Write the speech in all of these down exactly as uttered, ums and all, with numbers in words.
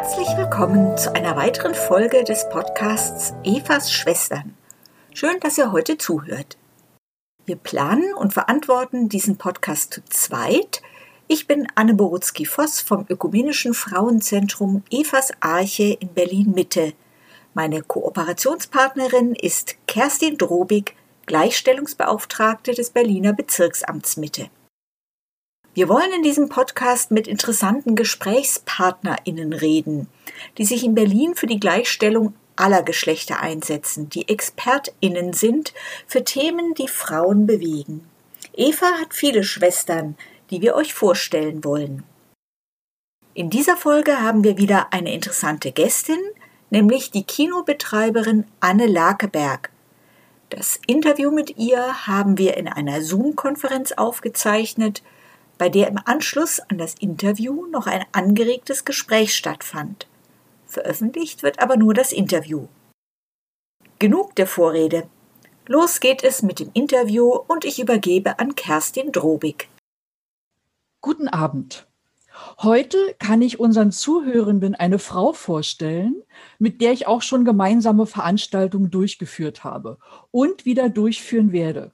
Herzlich willkommen zu einer weiteren Folge des Podcasts Evas Schwestern. Schön, dass ihr heute zuhört. Wir planen und verantworten diesen Podcast zu zweit. Ich bin Anne Borutzky-Voss vom Ökumenischen Frauenzentrum Evas Arche in Berlin-Mitte. Meine Kooperationspartnerin ist Kerstin Drobig, Gleichstellungsbeauftragte des Berliner Bezirksamts Mitte. Wir wollen in diesem Podcast mit interessanten GesprächspartnerInnen reden, die sich in Berlin für die Gleichstellung aller Geschlechter einsetzen, die ExpertInnen sind für Themen, die Frauen bewegen. Eva hat viele Schwestern, die wir euch vorstellen wollen. In dieser Folge haben wir wieder eine interessante Gästin, nämlich die Kinobetreiberin Anne Lakeberg. Das Interview mit ihr haben wir in einer Zoom-Konferenz aufgezeichnet, bei der im Anschluss an das Interview noch ein angeregtes Gespräch stattfand. Veröffentlicht wird aber nur das Interview. Genug der Vorrede. Los geht es mit dem Interview und ich übergebe an Kerstin Drobig. Guten Abend. Heute kann ich unseren Zuhörenden eine Frau vorstellen, mit der ich auch schon gemeinsame Veranstaltungen durchgeführt habe und wieder durchführen werde.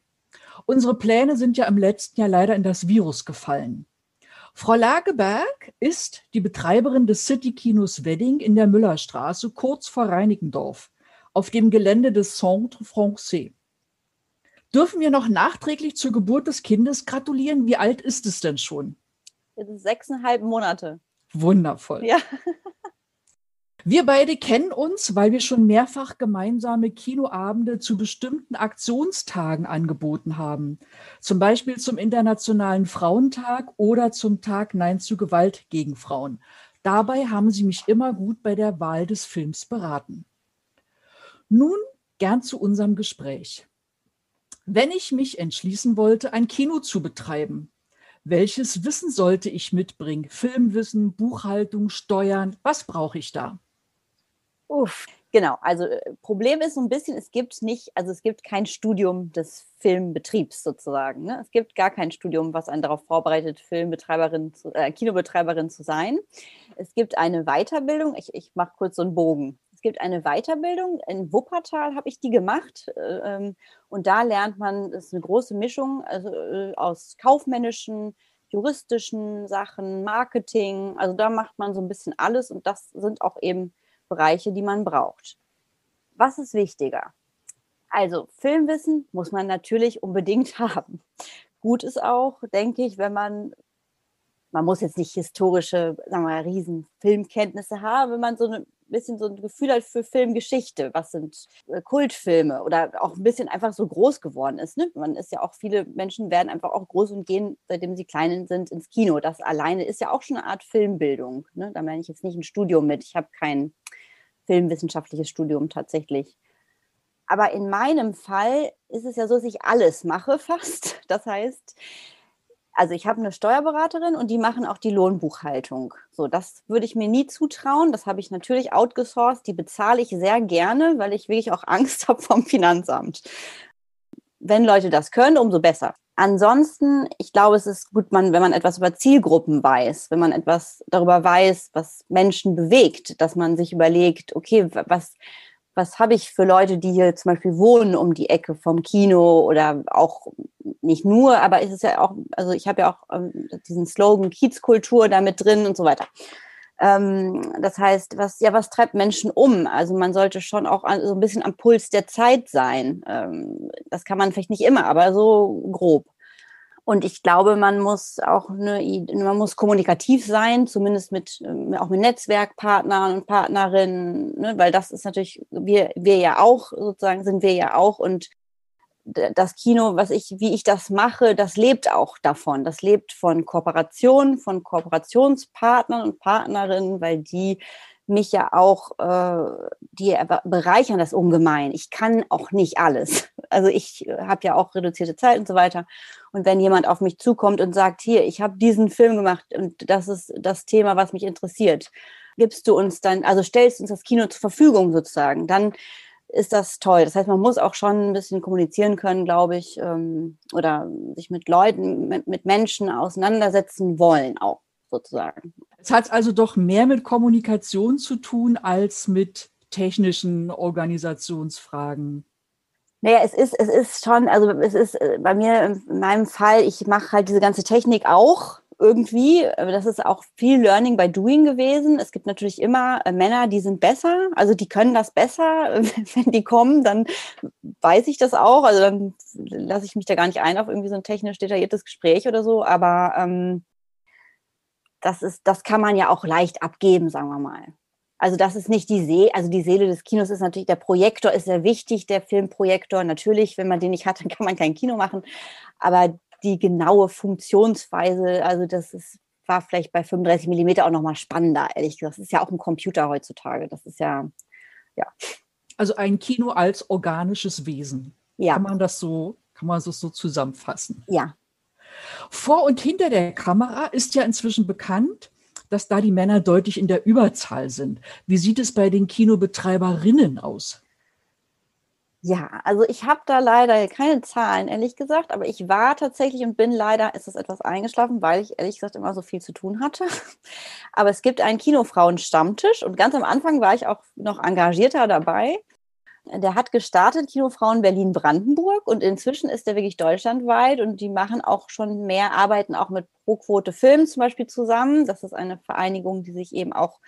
Unsere Pläne sind ja im letzten Jahr leider in das Virus gefallen. Frau Lakeberg ist die Betreiberin des Citykinos Wedding in der Müllerstraße, kurz vor Reinickendorf, auf dem Gelände des Centre Francais. Dürfen wir noch nachträglich zur Geburt des Kindes gratulieren? Wie alt ist es denn schon? Es ist sechseinhalb Monate. Wundervoll. Ja. Wir beide kennen uns, weil wir schon mehrfach gemeinsame Kinoabende zu bestimmten Aktionstagen angeboten haben. Zum Beispiel zum Internationalen Frauentag oder zum Tag Nein zu Gewalt gegen Frauen. Dabei haben Sie mich immer gut bei der Wahl des Films beraten. Nun gern zu unserem Gespräch. Wenn ich mich entschließen wollte, ein Kino zu betreiben, welches Wissen sollte ich mitbringen? Filmwissen, Buchhaltung, Steuern, was brauche ich da? Uff, genau. Also Problem ist so ein bisschen, es gibt nicht, also es gibt kein Studium des Filmbetriebs sozusagen. Ne? Es gibt gar kein Studium, was einen darauf vorbereitet, Filmbetreiberin, zu, äh, Kinobetreiberin zu sein. Es gibt eine Weiterbildung. Ich, ich mache kurz so einen Bogen. Es gibt eine Weiterbildung. In Wuppertal habe ich die gemacht. Äh, und da lernt man, das ist eine große Mischung also, äh, aus kaufmännischen, juristischen Sachen, Marketing. Also da macht man so ein bisschen alles. Und das sind auch eben Bereiche, die man braucht. Was ist wichtiger? Also Filmwissen muss man natürlich unbedingt haben. Gut ist auch, denke ich, wenn man, man muss jetzt nicht historische, sagen wir mal, riesen Filmkenntnisse haben, wenn man so ein bisschen so ein Gefühl hat für Filmgeschichte, was sind Kultfilme oder auch ein bisschen einfach so groß geworden ist. Ne? Man ist ja auch, viele Menschen werden einfach auch groß und gehen, seitdem sie klein sind, ins Kino. Das alleine ist ja auch schon eine Art Filmbildung. Ne? Da meine ich jetzt nicht ein Studium mit. Ich habe kein filmwissenschaftliches Studium tatsächlich. Aber in meinem Fall ist es ja so, dass ich alles mache fast. Das heißt, also ich habe eine Steuerberaterin und die machen auch die Lohnbuchhaltung. So, das würde ich mir nie zutrauen. Das habe ich natürlich outgesourced. Die bezahle ich sehr gerne, weil ich wirklich auch Angst habe vom Finanzamt. Wenn Leute das können, umso besser. Ansonsten, ich glaube, es ist gut, man, wenn man etwas über Zielgruppen weiß, wenn man etwas darüber weiß, was Menschen bewegt, dass man sich überlegt, okay, was, was habe ich für Leute, die hier zum Beispiel wohnen um die Ecke vom Kino oder auch nicht nur, aber es ist ja auch, also ich habe ja auch ähm, diesen Slogan Kiezkultur da mit drin und so weiter. Ähm, das heißt, was, ja, was treibt Menschen um? Also man sollte schon auch an, so ein bisschen am Puls der Zeit sein. Ähm, das kann man vielleicht nicht immer, aber so grob. Und ich glaube, man muss auch eine, man muss kommunikativ sein, zumindest mit auch mit Netzwerkpartnern und Partnerinnen, ne? Weil das ist natürlich, wir, wir ja auch sozusagen sind wir ja auch und das Kino, was ich, wie ich das mache, das lebt auch davon. Das lebt von Kooperationen, von Kooperationspartnern und Partnerinnen, weil die mich ja auch, äh, die bereichern das ungemein. Ich kann auch nicht alles. Also ich habe ja auch reduzierte Zeit und so weiter. Und wenn jemand auf mich zukommt und sagt, hier, ich habe diesen Film gemacht und das ist das Thema, was mich interessiert, gibst du uns dann, also stellst uns das Kino zur Verfügung sozusagen, dann ist das toll. Das heißt, man muss auch schon ein bisschen kommunizieren können, glaube ich, ähm, oder sich mit Leuten, mit, mit Menschen auseinandersetzen wollen auch sozusagen. Es hat also doch mehr mit Kommunikation zu tun als mit technischen Organisationsfragen. Naja, es ist, es ist schon, also es ist bei mir, in meinem Fall, ich mache halt diese ganze Technik auch irgendwie, das ist auch viel Learning by Doing gewesen. Es gibt natürlich immer Männer, die sind besser, also die können das besser. Wenn die kommen, dann weiß ich das auch. Also dann lasse ich mich da gar nicht ein auf irgendwie so ein technisch detailliertes Gespräch oder so. Aber ähm, das ist, das kann man ja auch leicht abgeben, sagen wir mal. Also das ist nicht die Seele, also die Seele des Kinos ist natürlich, der Projektor ist sehr wichtig, der Filmprojektor. Natürlich, wenn man den nicht hat, dann kann man kein Kino machen. Aber die genaue Funktionsweise, also das ist, war vielleicht bei fünfunddreißig Millimeter auch nochmal spannender, ehrlich gesagt. Das ist ja auch ein Computer heutzutage. Das ist ja, ja. Also ein Kino als organisches Wesen. Ja. Kann man das so, kann man das so zusammenfassen? Ja. Vor und hinter der Kamera ist ja inzwischen bekannt, dass da die Männer deutlich in der Überzahl sind. Wie sieht es bei den Kinobetreiberinnen aus? Ja, also ich habe da leider keine Zahlen, ehrlich gesagt, aber ich war tatsächlich und bin leider, ist das etwas eingeschlafen, weil ich ehrlich gesagt immer so viel zu tun hatte. Aber es gibt einen Kinofrauen-Stammtisch und ganz am Anfang war ich auch noch engagierter dabei. Der hat gestartet, Kinofrauen Berlin Brandenburg, und inzwischen ist der wirklich deutschlandweit und die machen auch schon mehr, arbeiten auch mit ProQuote Film zum Beispiel zusammen. Das ist eine Vereinigung, die sich eben auch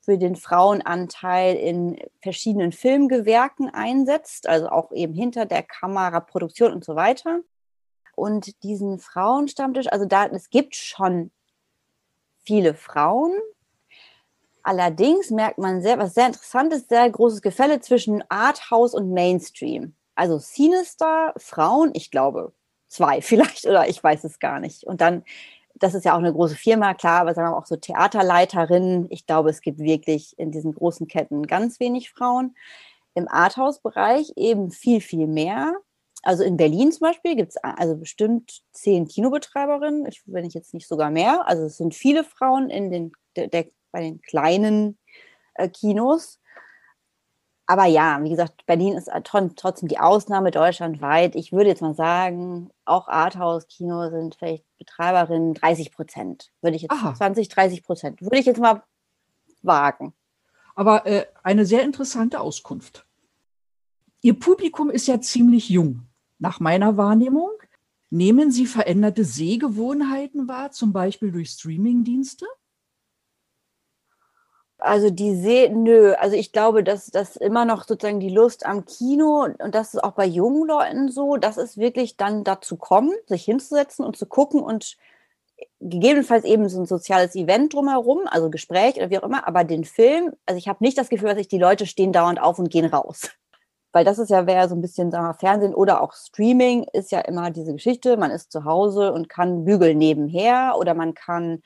für den Frauenanteil in verschiedenen Filmgewerken einsetzt, also auch eben hinter der Kamera, Produktion und so weiter. Und diesen Frauenstammtisch, also da, es gibt schon viele Frauen. Allerdings merkt man sehr, was sehr interessant ist, sehr großes Gefälle zwischen Arthouse und Mainstream. Also CineStar, Frauen, ich glaube zwei vielleicht, oder ich weiß es gar nicht. Und dann, das ist ja auch eine große Firma, klar, aber sagen wir auch so Theaterleiterinnen. Ich glaube, es gibt wirklich in diesen großen Ketten ganz wenig Frauen. Im Arthouse-Bereich eben viel, viel mehr. Also in Berlin zum Beispiel gibt es also bestimmt zehn Kinobetreiberinnen, ich, wenn ich jetzt nicht sogar mehr. Also es sind viele Frauen in den, der, der, bei den kleinen äh, Kinos. Aber ja, wie gesagt, Berlin ist trotzdem die Ausnahme deutschlandweit. Ich würde jetzt mal sagen, auch Arthouse-Kino sind vielleicht Betreiberinnen dreißig Prozent. Würde ich jetzt Aha. zwanzig, dreißig Prozent. Würde ich jetzt mal wagen. Aber äh, eine sehr interessante Auskunft. Ihr Publikum ist ja ziemlich jung. Nach meiner Wahrnehmung nehmen Sie veränderte Sehgewohnheiten wahr, zum Beispiel durch Streamingdienste? Also die Seh, nö, also ich glaube, dass das immer noch sozusagen die Lust am Kino, und das ist auch bei jungen Leuten so, dass es wirklich dann dazu kommen, sich hinzusetzen und zu gucken und gegebenenfalls eben so ein soziales Event drumherum, also Gespräch oder wie auch immer, aber den Film, also ich habe nicht das Gefühl, dass ich die Leute stehen dauernd auf und gehen raus. Weil das ist ja, wäre so ein bisschen, sagen wir, Fernsehen oder auch Streaming ist ja immer diese Geschichte, man ist zu Hause und kann bügeln nebenher oder man kann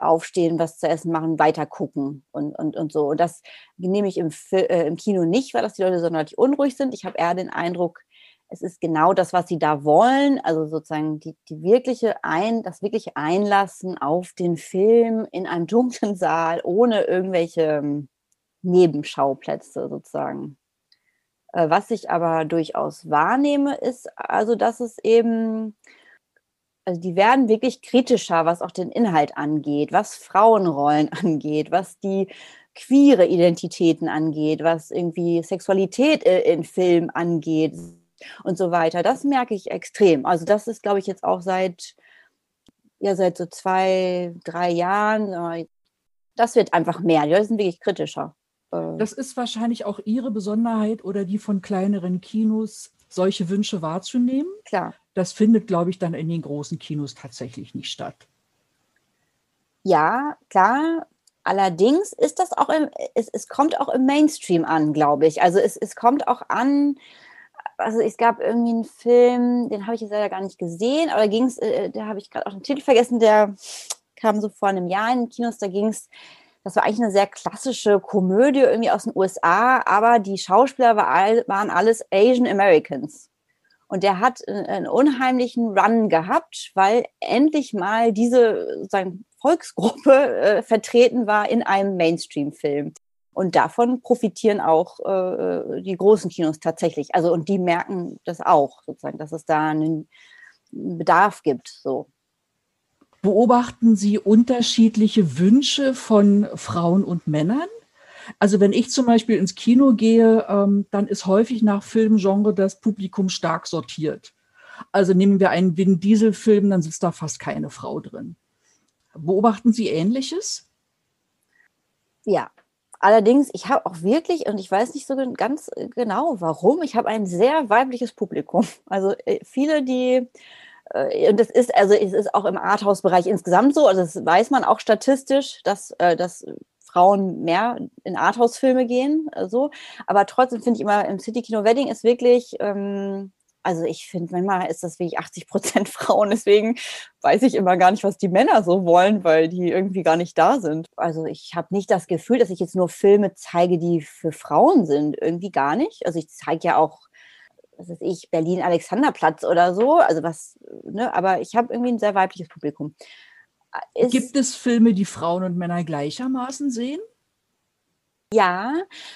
aufstehen, was zu essen machen, weiter gucken und, und, und so. Und das nehme ich im, äh, im Kino nicht, weil das die Leute sonderlich unruhig sind. Ich habe eher den Eindruck, es ist genau das, was sie da wollen. Also sozusagen die, die wirkliche Ein, das wirkliche Einlassen auf den Film in einem dunklen Saal ohne irgendwelche ähm, Nebenschauplätze sozusagen. Äh, was ich aber durchaus wahrnehme, ist also, dass es eben... Also die werden wirklich kritischer, was auch den Inhalt angeht, was Frauenrollen angeht, was die queere Identitäten angeht, was irgendwie Sexualität in Film angeht und so weiter. Das merke ich extrem. Also das ist, glaube ich, jetzt auch seit, ja, seit so zwei, drei Jahren. Das wird einfach mehr. Die Leute sind wirklich kritischer. Das ist wahrscheinlich auch Ihre Besonderheit oder die von kleineren Kinos, solche Wünsche wahrzunehmen. Klar. Das findet, glaube ich, dann in den großen Kinos tatsächlich nicht statt. Ja, klar. Allerdings ist das auch, im, es, es kommt auch im Mainstream an, glaube ich. Also es, es kommt auch an, also es gab irgendwie einen Film, den habe ich jetzt leider gar nicht gesehen, aber da ging es, äh, da habe ich gerade auch den Titel vergessen, der kam so vor einem Jahr in den Kinos, da ging es, das war eigentlich eine sehr klassische Komödie irgendwie aus den U S A, aber die Schauspieler war all, waren alles Asian Americans. Und der hat einen unheimlichen Run gehabt, weil endlich mal diese sozusagen Volksgruppe äh, vertreten war in einem Mainstream-Film. Und davon profitieren auch äh, die großen Kinos tatsächlich. Also, und die merken das auch, sozusagen, dass es da einen Bedarf gibt. So. Beobachten Sie unterschiedliche Wünsche von Frauen und Männern? Also wenn ich zum Beispiel ins Kino gehe, ähm, dann ist häufig nach Filmgenre das Publikum stark sortiert. Also nehmen wir einen Vin Diesel-Film, dann sitzt da fast keine Frau drin. Beobachten Sie Ähnliches? Ja, allerdings, ich habe auch wirklich, und ich weiß nicht so ganz genau, warum, ich habe ein sehr weibliches Publikum. Also viele, die... Und das ist, also es ist auch im Arthouse-Bereich insgesamt so, also das weiß man auch statistisch, dass, dass Frauen mehr in Arthouse-Filme gehen, so. Aber trotzdem finde ich immer, im Citykino Wedding ist wirklich, ähm, also ich finde, manchmal ist das wirklich achtzig Prozent Frauen, deswegen weiß ich immer gar nicht, was die Männer so wollen, weil die irgendwie gar nicht da sind. Also ich habe nicht das Gefühl, dass ich jetzt nur Filme zeige, die für Frauen sind, irgendwie gar nicht. Also ich zeige ja auch, was weiß ich, Berlin-Alexanderplatz oder so, also was, ne, aber ich habe irgendwie ein sehr weibliches Publikum. Ist, Gibt es Filme, die Frauen und Männer gleichermaßen sehen? Ja,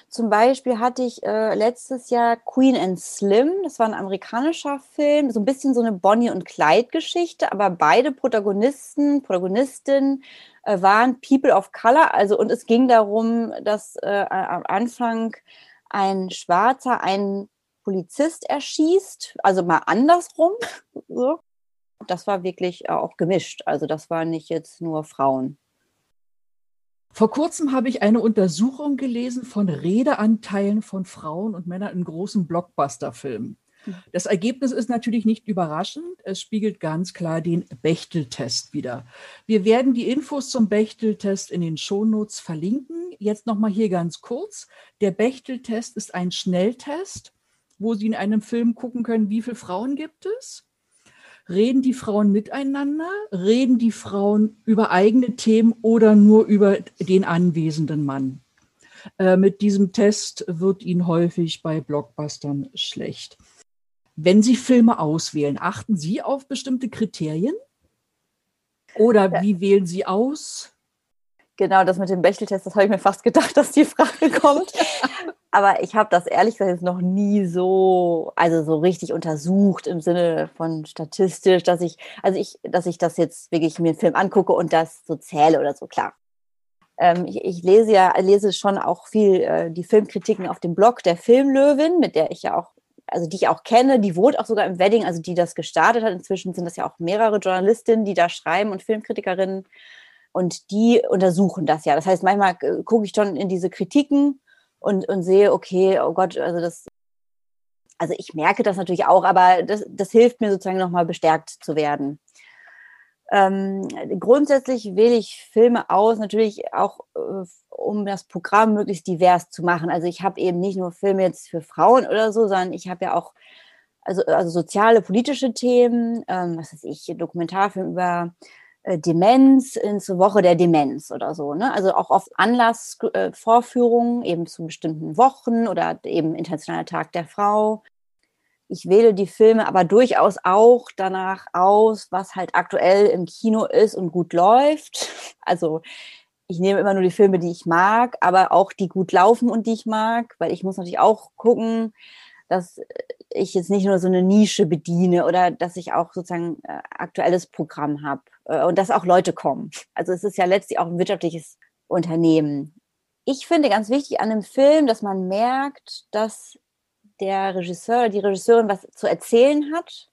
zum Beispiel hatte ich äh, letztes Jahr Queen and Slim, das war ein amerikanischer Film, so ein bisschen so eine Bonnie- und Clyde-Geschichte, aber beide Protagonisten, Protagonistinnen äh, waren People of Color, also und es ging darum, dass äh, am Anfang ein Schwarzer einen Polizist erschießt, also mal andersrum. So. Das war wirklich auch gemischt. Also das waren nicht jetzt nur Frauen. Vor kurzem habe ich eine Untersuchung gelesen von Redeanteilen von Frauen und Männern in großen Blockbusterfilmen. Das Ergebnis ist natürlich nicht überraschend. Es spiegelt ganz klar den Bechdel-Test wider. Wir werden die Infos zum Bechdel-Test in den Shownotes verlinken. Jetzt nochmal hier ganz kurz. Der Bechdel-Test ist ein Schnelltest, wo Sie in einem Film gucken können, wie viele Frauen gibt es? Reden die Frauen miteinander? Reden die Frauen über eigene Themen oder nur über den anwesenden Mann? Äh, mit diesem Test wird Ihnen häufig bei Blockbustern schlecht. Wenn Sie Filme auswählen, achten Sie auf bestimmte Kriterien? Oder ja. Wie wählen Sie aus? Genau, das mit dem Bechdel-Test, das habe ich mir fast gedacht, dass die Frage kommt. Aber ich habe das ehrlich gesagt jetzt noch nie so, also so richtig untersucht im Sinne von statistisch, dass ich, also ich, dass ich das jetzt wirklich mir einen Film angucke und das so zähle oder so, klar. Ähm, ich, ich lese ja, lese schon auch viel äh, die Filmkritiken auf dem Blog der Filmlöwin, mit der ich ja auch, also die ich auch kenne, die wohnt auch sogar im Wedding, also die das gestartet hat. Inzwischen sind das ja auch mehrere Journalistinnen, die da schreiben und Filmkritikerinnen und die untersuchen das ja. Das heißt, manchmal äh, gucke ich schon in diese Kritiken. Und, und sehe, okay, oh Gott, also das, also ich merke das natürlich auch, aber das, das hilft mir sozusagen nochmal bestärkt zu werden. Ähm, grundsätzlich wähle ich Filme aus, natürlich auch, äh, um das Programm möglichst divers zu machen. Also ich habe eben nicht nur Filme jetzt für Frauen oder so, sondern ich habe ja auch also, also soziale, politische Themen, ähm, was weiß ich, Dokumentarfilm über Demenz ins Woche der Demenz oder so, ne? Also auch oft Anlassvorführungen äh, eben zu bestimmten Wochen oder eben Internationaler Tag der Frau. Ich wähle die Filme aber durchaus auch danach aus, was halt aktuell im Kino ist und gut läuft. Also ich nehme immer nur die Filme, die ich mag, aber auch die gut laufen und die ich mag, weil ich muss natürlich auch gucken, dass ich jetzt nicht nur so eine Nische bediene oder dass ich auch sozusagen äh, aktuelles Programm habe äh, und dass auch Leute kommen. Also es ist ja letztlich auch ein wirtschaftliches Unternehmen. Ich finde ganz wichtig an einem Film, dass man merkt, dass der Regisseur oder die Regisseurin was zu erzählen hat.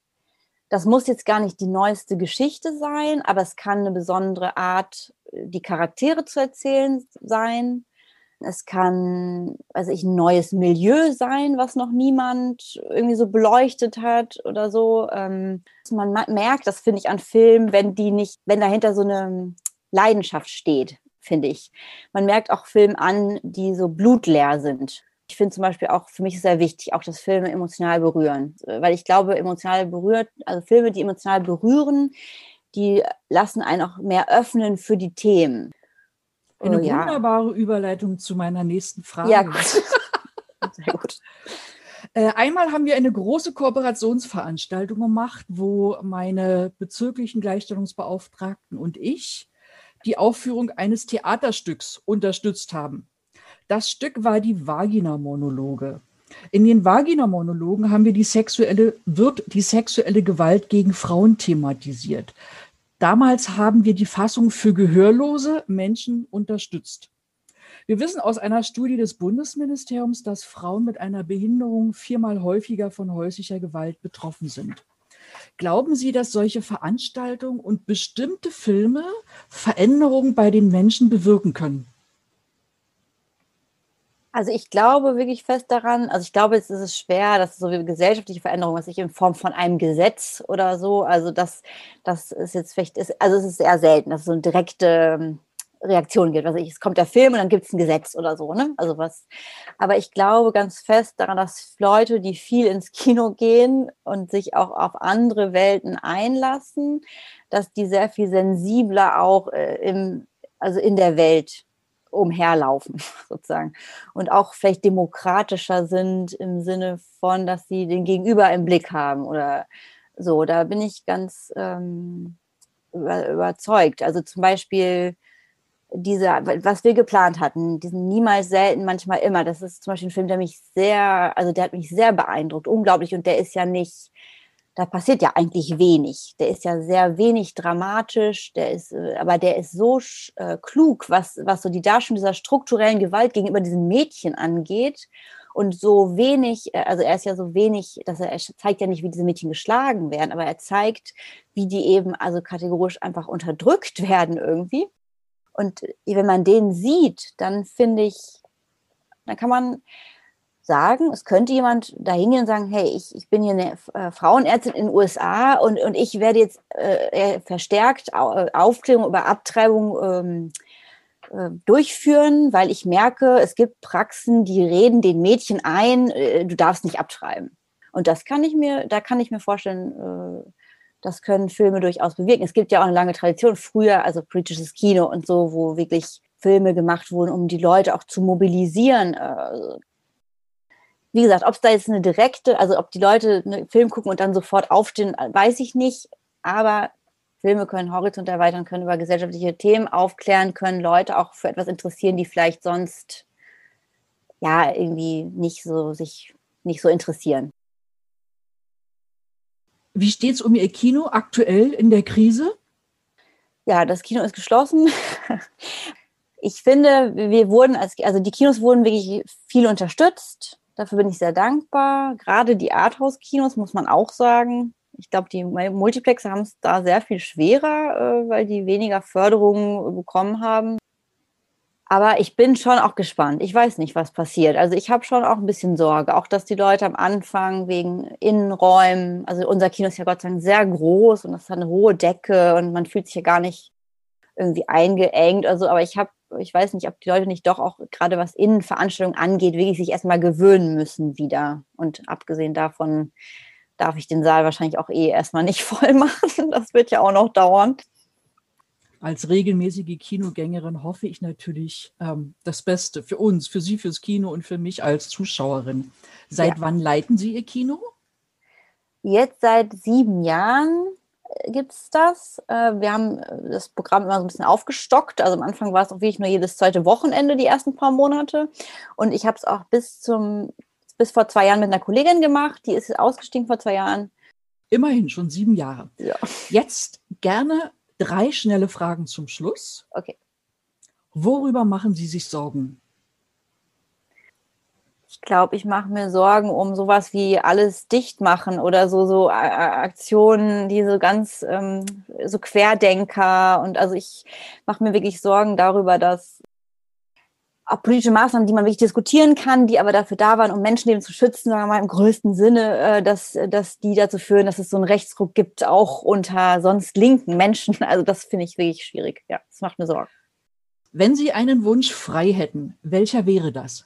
Das muss jetzt gar nicht die neueste Geschichte sein, aber es kann eine besondere Art, die Charaktere zu erzählen sein. Es kann, weiß ich, ein neues Milieu sein, was noch niemand irgendwie so beleuchtet hat oder so. Ähm, man merkt, das finde ich an Filmen, wenn die nicht, wenn dahinter so eine Leidenschaft steht, finde ich. Man merkt auch Filme an, die so blutleer sind. Ich finde zum Beispiel auch, für mich ist sehr wichtig, auch dass Filme emotional berühren. Weil ich glaube, emotional berührt, also Filme, die emotional berühren, die lassen einen auch mehr öffnen für die Themen. Eine oh, ja. wunderbare Überleitung zu meiner nächsten Frage. Ja, gut. Sehr gut. Einmal haben wir eine große Kooperationsveranstaltung gemacht, wo meine bezirklichen Gleichstellungsbeauftragten und ich die Aufführung eines Theaterstücks unterstützt haben. Das Stück war die Vagina-Monologe. In den Vagina-Monologen haben wir die sexuelle, wird die sexuelle Gewalt gegen Frauen thematisiert. Damals haben wir die Fassung für gehörlose Menschen unterstützt. Wir wissen aus einer Studie des Bundesministeriums, dass Frauen mit einer Behinderung viermal häufiger von häuslicher Gewalt betroffen sind. Glauben Sie, dass solche Veranstaltungen und bestimmte Filme Veränderungen bei den Menschen bewirken können? Also ich glaube wirklich fest daran, also ich glaube, es ist schwer, dass so eine gesellschaftliche Veränderung, was ich in Form von einem Gesetz oder so, also das, das ist jetzt vielleicht, ist, also es ist sehr selten, dass es so eine direkte Reaktion gibt. Also es kommt der Film und dann gibt es ein Gesetz oder so, ne? Also was. Aber ich glaube ganz fest daran, dass Leute, die viel ins Kino gehen und sich auch auf andere Welten einlassen, dass die sehr viel sensibler auch äh, im, also in der Welt umherlaufen sozusagen und auch vielleicht demokratischer sind im Sinne von, dass sie den Gegenüber im Blick haben oder so. Da bin ich ganz ähm, über, überzeugt. Also zum Beispiel diese, was wir geplant hatten, diesen Niemals, Selten, Manchmal, Immer. Das ist zum Beispiel ein Film, der mich sehr, also der hat mich sehr beeindruckt, unglaublich. Und der ist ja nicht, da passiert ja eigentlich wenig. Der ist ja sehr wenig dramatisch, der ist, aber der ist so äh, klug, was, was so die Darstellung dieser strukturellen Gewalt gegenüber diesen Mädchen angeht. Und so wenig, also er ist ja so wenig, dass er, er zeigt ja nicht, wie diese Mädchen geschlagen werden, aber er zeigt, wie die eben also kategorisch einfach unterdrückt werden irgendwie. Und wenn man den sieht, dann finde ich, dann kann man sagen, es könnte jemand dahin gehen und sagen, hey, ich, ich bin hier eine äh, Frauenärztin in den U S A und, und ich werde jetzt äh, verstärkt au- Aufklärung über Abtreibung ähm, äh, durchführen, weil ich merke, es gibt Praxen, die reden den Mädchen ein, äh, du darfst nicht abtreiben. Und das kann ich mir, da kann ich mir vorstellen, äh, das können Filme durchaus bewirken. Es gibt ja auch eine lange Tradition, früher, also britisches Kino und so, wo wirklich Filme gemacht wurden, um die Leute auch zu mobilisieren, äh, wie gesagt, ob es da jetzt eine direkte, also ob die Leute einen Film gucken und dann sofort aufstehen, weiß ich nicht. Aber Filme können Horizont erweitern, können über gesellschaftliche Themen aufklären, können Leute auch für etwas interessieren, die vielleicht sonst ja irgendwie nicht so sich nicht so interessieren. Wie steht es um Ihr Kino aktuell in der Krise? Ja, das Kino ist geschlossen. Ich finde, wir wurden als, also die Kinos wurden wirklich viel unterstützt. Dafür bin ich sehr dankbar. Gerade die Arthouse-Kinos, muss man auch sagen. Ich glaube, die Multiplexe haben es da sehr viel schwerer, weil die weniger Förderungen bekommen haben. Aber ich bin schon auch gespannt. Ich weiß nicht, was passiert. Also ich habe schon auch ein bisschen Sorge. Auch, dass die Leute am Anfang wegen Innenräumen, also unser Kino ist ja Gott sei Dank sehr groß und das hat eine hohe Decke und man fühlt sich ja gar nicht irgendwie eingeengt oder so. Aber ich habe Ich weiß nicht, ob die Leute nicht doch auch gerade was Innenveranstaltungen angeht, wirklich sich erstmal gewöhnen müssen wieder. Und abgesehen davon darf ich den Saal wahrscheinlich auch eh erstmal nicht voll machen. Das wird ja auch noch dauern. Als regelmäßige Kinogängerin hoffe ich natürlich ähm, das Beste für uns, für Sie, fürs Kino und für mich als Zuschauerin. Seit ja. wann leiten Sie Ihr Kino? Jetzt seit sieben Jahren. Gibt es das? Wir haben das Programm immer so ein bisschen aufgestockt. Also am Anfang war es auch wirklich nur jedes zweite Wochenende die ersten paar Monate. Und ich habe es auch bis zum bis vor zwei Jahren mit einer Kollegin gemacht. Die ist ausgestiegen vor zwei Jahren. Immerhin schon sieben Jahre. Ja. Jetzt gerne drei schnelle Fragen zum Schluss. Okay. Worüber machen Sie sich Sorgen? Ich glaube, ich mache mir Sorgen um sowas wie alles dicht machen oder so, so Aktionen, die so ganz, ähm, so Querdenker und also ich mache mir wirklich Sorgen darüber, dass auch politische Maßnahmen, die man wirklich diskutieren kann, die aber dafür da waren, um Menschenleben zu schützen, sagen wir mal im größten Sinne, äh, dass, dass die dazu führen, dass es so einen Rechtsruck gibt, auch unter sonst linken Menschen. Also das finde ich wirklich schwierig. Ja, das macht mir Sorgen. Wenn Sie einen Wunsch frei hätten, welcher wäre das?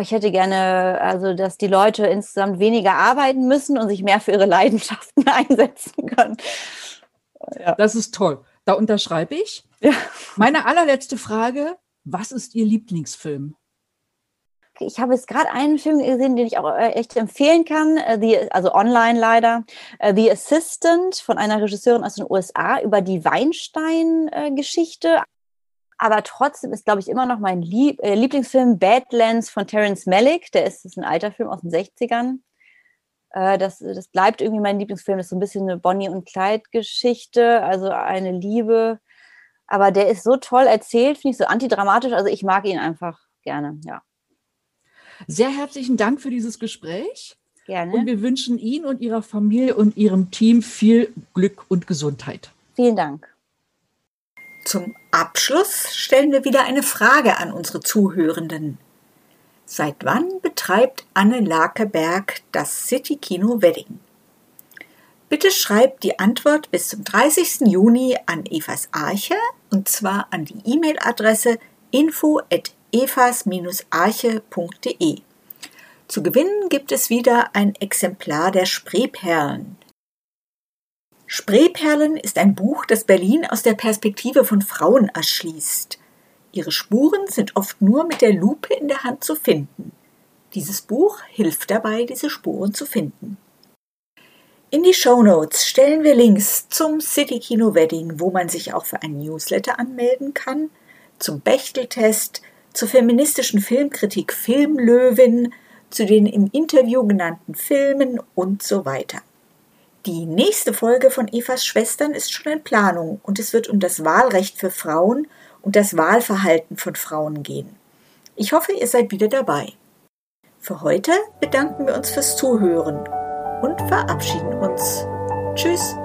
Ich hätte gerne, also dass die Leute insgesamt weniger arbeiten müssen und sich mehr für ihre Leidenschaften einsetzen können. Ja. Das ist toll. Da unterschreibe ich. Ja. Meine allerletzte Frage, was ist Ihr Lieblingsfilm? Ich habe jetzt gerade einen Film gesehen, den ich auch echt empfehlen kann, also online leider, The Assistant von einer Regisseurin aus den U S A über die Weinstein-Geschichte. Aber trotzdem ist, glaube ich, immer noch mein Lieb- äh, Lieblingsfilm Badlands von Terrence Malick. Der ist, ist ein alter Film aus den sechzigern. Äh, das, das bleibt irgendwie mein Lieblingsfilm. Das ist so ein bisschen eine Bonnie- und Clyde-Geschichte, also eine Liebe. Aber der ist so toll erzählt, finde ich, so antidramatisch. Also ich mag ihn einfach gerne, ja. Sehr herzlichen Dank für dieses Gespräch. Gerne. Und wir wünschen Ihnen und Ihrer Familie und Ihrem Team viel Glück und Gesundheit. Vielen Dank. Zum Abschluss stellen wir wieder eine Frage an unsere Zuhörenden. Seit wann betreibt Anne Lakeberg das Citykino Wedding? Bitte schreibt die Antwort bis zum dreißigsten Juni an Evas Arche, und zwar an die E-Mail-Adresse info at evas arche punkt de. Zu gewinnen gibt es wieder ein Exemplar der Spreeperlen. Spreeperlen ist ein Buch, das Berlin aus der Perspektive von Frauen erschließt. Ihre Spuren sind oft nur mit der Lupe in der Hand zu finden. Dieses Buch hilft dabei, diese Spuren zu finden. In die Shownotes stellen wir Links zum Citykino Wedding, wo man sich auch für einen Newsletter anmelden kann, zum Bechdel-Test, zur feministischen Filmkritik Filmlöwin, zu den im Interview genannten Filmen und so weiter. Die nächste Folge von Evas Schwestern ist schon in Planung und es wird um das Wahlrecht für Frauen und das Wahlverhalten von Frauen gehen. Ich hoffe, ihr seid wieder dabei. Für heute bedanken wir uns fürs Zuhören und verabschieden uns. Tschüss!